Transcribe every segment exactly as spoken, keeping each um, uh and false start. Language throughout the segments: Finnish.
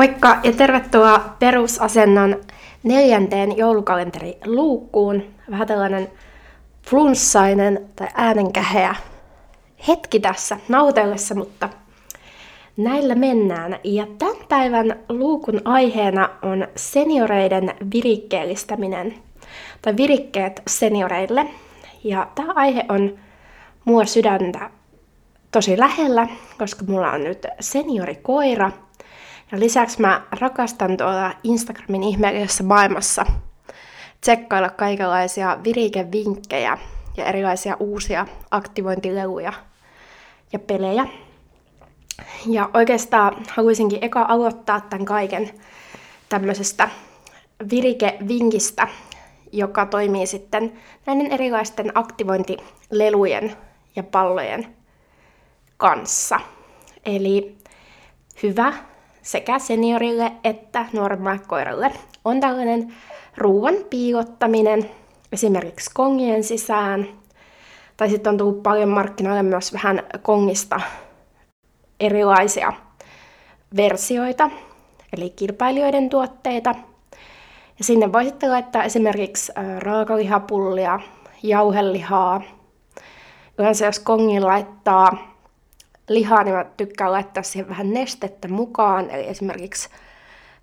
Moikka ja tervetuloa perusasennon neljänteen joulukalenteriluukkuun. Vähän tällainen flunssainen tai äänenkäheä hetki tässä nautellessa, mutta näillä mennään. Ja tämän päivän luukun aiheena on senioreiden virikkeellistäminen tai virikkeet senioreille. Ja tämä aihe on mua sydäntä tosi lähellä, koska mulla on nyt seniorikoira. Ja lisäksi mä rakastan tuolla Instagramin ihmeellisessä maailmassa tsekkailla kaikenlaisia virikevinkkejä ja erilaisia uusia aktivointileluja ja pelejä. Ja oikeastaan haluaisinkin eka aloittaa tämän kaiken tämmöisestä virikevinkistä, joka toimii sitten näiden erilaisten aktivointilelujen ja pallojen kanssa. Eli hyvä sekä seniorille että nuoremmalle koiralle on tällainen ruoan piilottaminen esimerkiksi kongien sisään. Tai sitten on tullut paljon markkinoille myös vähän kongista erilaisia versioita, eli kilpailijoiden tuotteita. Ja sinne voi sitten laittaa esimerkiksi raakalihapullia, jauhelihaa. Yleensä jos kongin laittaa lihaa, niin mä tykkään laittaa siihen vähän nestettä mukaan, eli esimerkiksi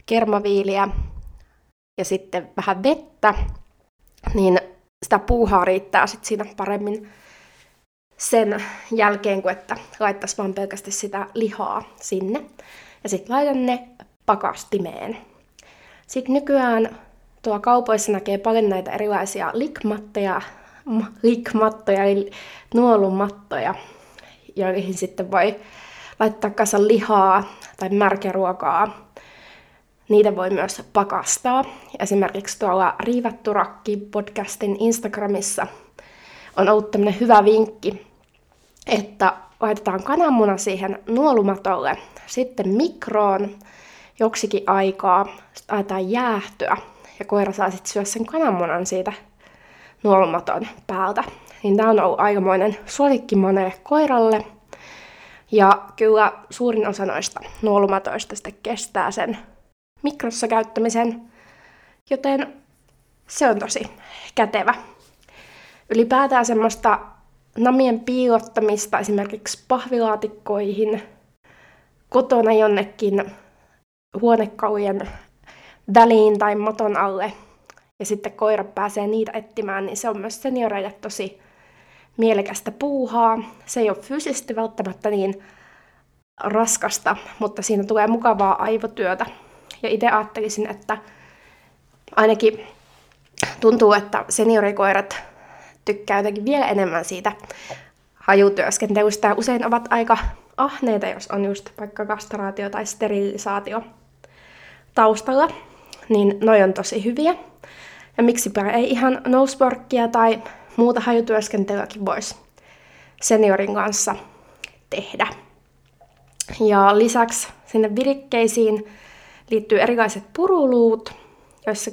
kermaviiliä ja sitten vähän vettä, niin sitä puuhaa riittää sitten siinä paremmin sen jälkeen, kun että laittaisi vaan pelkästään sitä lihaa sinne. Ja sitten laitan ne pakastimeen. Sitten nykyään tuolla kaupoissa näkee paljon näitä erilaisia likmatteja, likmattoja, eli nuolumattoja, joihin sitten voi laittaa kasan lihaa tai märkäruokaa. Niitä voi myös pakastaa. Esimerkiksi tuolla Riivätturakki-podcastin Instagramissa on ollut tämmöinen hyvä vinkki, että laitetaan kananmuna siihen nuolumatolle, sitten mikroon joksikin aikaa, sitten laitetaan jäähtyä, ja koira saa sitten syödä sen kananmunan siitä nuolumaton päältä. Niin tämä on ollut aikamoinen suosikki monelle koiralle. Ja kyllä suurin osa noista nuolumatoista sitten kestää sen mikrossa käyttämisen, joten se on tosi kätevä. Ylipäätään semmoista namien piilottamista esimerkiksi pahvilaatikkoihin, kotona jonnekin huonekalujen väliin tai maton alle, ja sitten koira pääsee niitä etsimään, niin se on myös senioreille tosi mielekästä puuhaa. Se ei ole fyysisesti välttämättä niin raskasta, mutta siinä tulee mukavaa aivotyötä. Ja itse ajattelisin, että ainakin tuntuu, että seniorikoirat tykkää jotenkin vielä enemmän siitä hajutyöskentelystä. Usein ovat aika ahneita, jos on just vaikka kastraatio tai sterilisaatio taustalla. Niin noi on tosi hyviä. Ja miksipä ei ihan noseworkia tai muuta hajutyöskentelyäkin voisi seniorin kanssa tehdä. Ja lisäksi sinne virikkeisiin liittyy erilaiset puruluut, joissa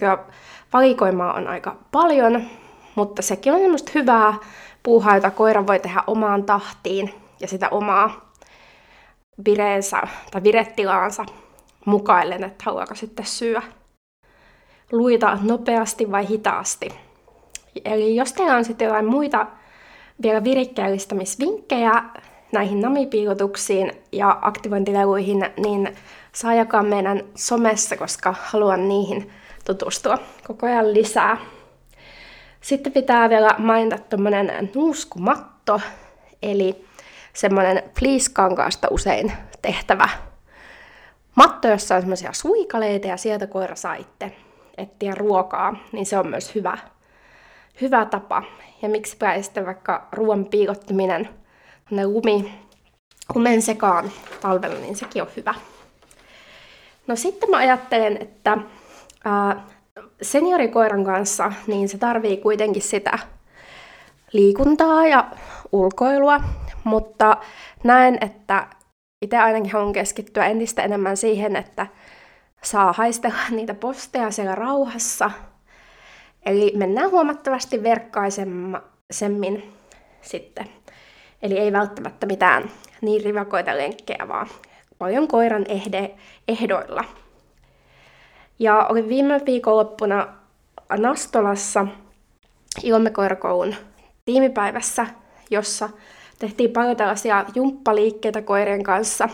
valikoimaa on aika paljon, mutta sekin on semmoista hyvää puuhaa, jota koira voi tehdä omaan tahtiin ja sitä omaa vireensä tai viretilaansa mukaillen, että haluaako sitten syödä luita nopeasti vai hitaasti. Eli jos teillä on sitten jotain muita vielä virikkeellistämisvinkkejä näihin namipiilotuksiin ja aktivointileluihin, niin saa jakaa meidän somessa, koska haluan niihin tutustua koko ajan lisää. Sitten pitää vielä mainita tuommoinen nuuskumatto, eli semmoinen fleece-kankaasta usein tehtävä matto, jossa on semmoisia suikaleita ja sieltä koira saa itse etsiä ruokaa, niin se on myös hyvä, hyvä tapa. Ja miksipä ei sitten vaikka ruoan piilottaminen lumi, lumen sekaan talvella, niin sekin on hyvä. No sitten mä ajattelen, että ää, seniorikoiran kanssa niin se tarvii kuitenkin sitä liikuntaa ja ulkoilua, mutta näen, että itse ainakin haluan keskittyä entistä enemmän siihen, että saa haistella niitä posteja siellä rauhassa. Eli mennään huomattavasti verkkaisemmin sitten. Eli ei välttämättä mitään niin rivakoita lenkkejä, vaan paljon koiran ehde, ehdoilla Ja olin viime viikonloppuna Nastolassa Ilomme koirakoulun tiimipäivässä, jossa tehtiin paljon tällaisia jumppaliikkeitä koirien kanssa.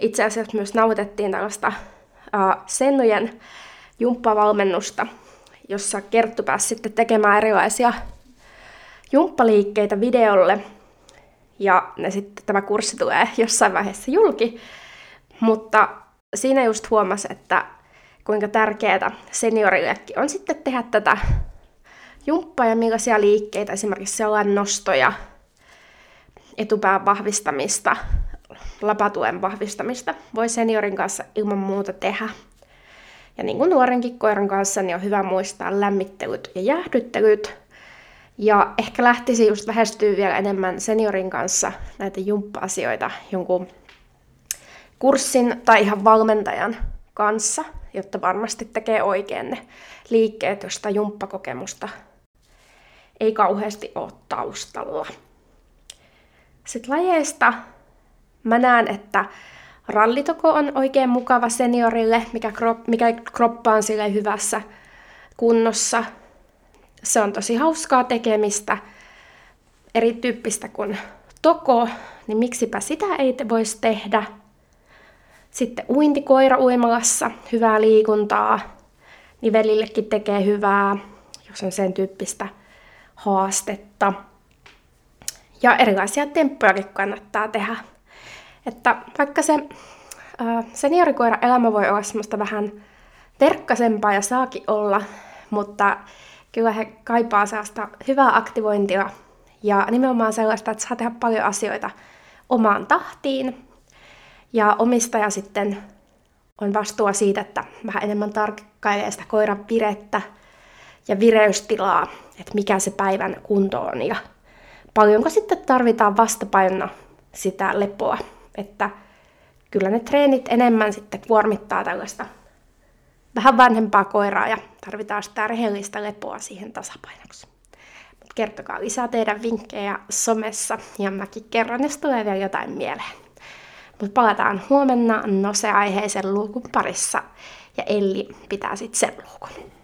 Itse asiassa myös nautettiin tällaista uh, sennujen jumppavalmennusta, jossa Kerttu pääsi sitten tekemään erilaisia jumppaliikkeitä videolle. Ja ne sitten, tämä kurssi tulee jossain vaiheessa julki. Mutta siinä just huomasi, että kuinka tärkeää seniorillekin on sitten tehdä tätä jumppaa ja millaisia liikkeitä, esimerkiksi selän nostoja, etupään vahvistamista, lapatuen vahvistamista voi seniorin kanssa ilman muuta tehdä. Ja niin kuin nuorenkin koiran kanssa, niin on hyvä muistaa lämmittelyt ja jäähdyttelyt. Ja ehkä lähtisi just lähestyä vielä enemmän seniorin kanssa näitä jumppa-asioita jonkun kurssin tai ihan valmentajan kanssa, jotta varmasti tekee oikein ne liikkeet, josta jumppakokemusta ei kauheasti ole taustalla. Sitten lajeista mä näen, että rallitoko on oikein mukava seniorille, mikä, krop, mikä kroppa on silleen hyvässä kunnossa. Se on tosi hauskaa tekemistä, erityyppistä kuin toko, niin miksipä sitä ei voisi tehdä. Sitten uintikoira uimalassa, hyvää liikuntaa, nivelillekin tekee hyvää, jos on sen tyyppistä haastetta. Ja erilaisia temppujakin kannattaa tehdä. Että vaikka se äh, seniorikoira elämä voi olla semmoista vähän verkkasempaa ja saakin olla, mutta kyllä he kaipaa sellaista hyvää aktivointia ja nimenomaan sellaista, että saa tehdä paljon asioita omaan tahtiin. Ja omistaja sitten on vastuua siitä, että vähän enemmän tarkkailee sitä koiran virettä ja vireystilaa, että mikä se päivän kunto on ja paljonko sitten tarvitaan vastapainona sitä lepoa. Että kyllä ne treenit enemmän sitten kuormittaa tällaista vähän vanhempaa koiraa ja tarvitaan sitä rehellistä lepoa siihen tasapainoksi. Mut kertokaa lisää teidän vinkkejä somessa ja mäkin kerron, jos tulee vielä jotain mieleen. Mut palataan huomenna Nose-aiheisen luukun parissa ja Elli pitää sitten sen luukun.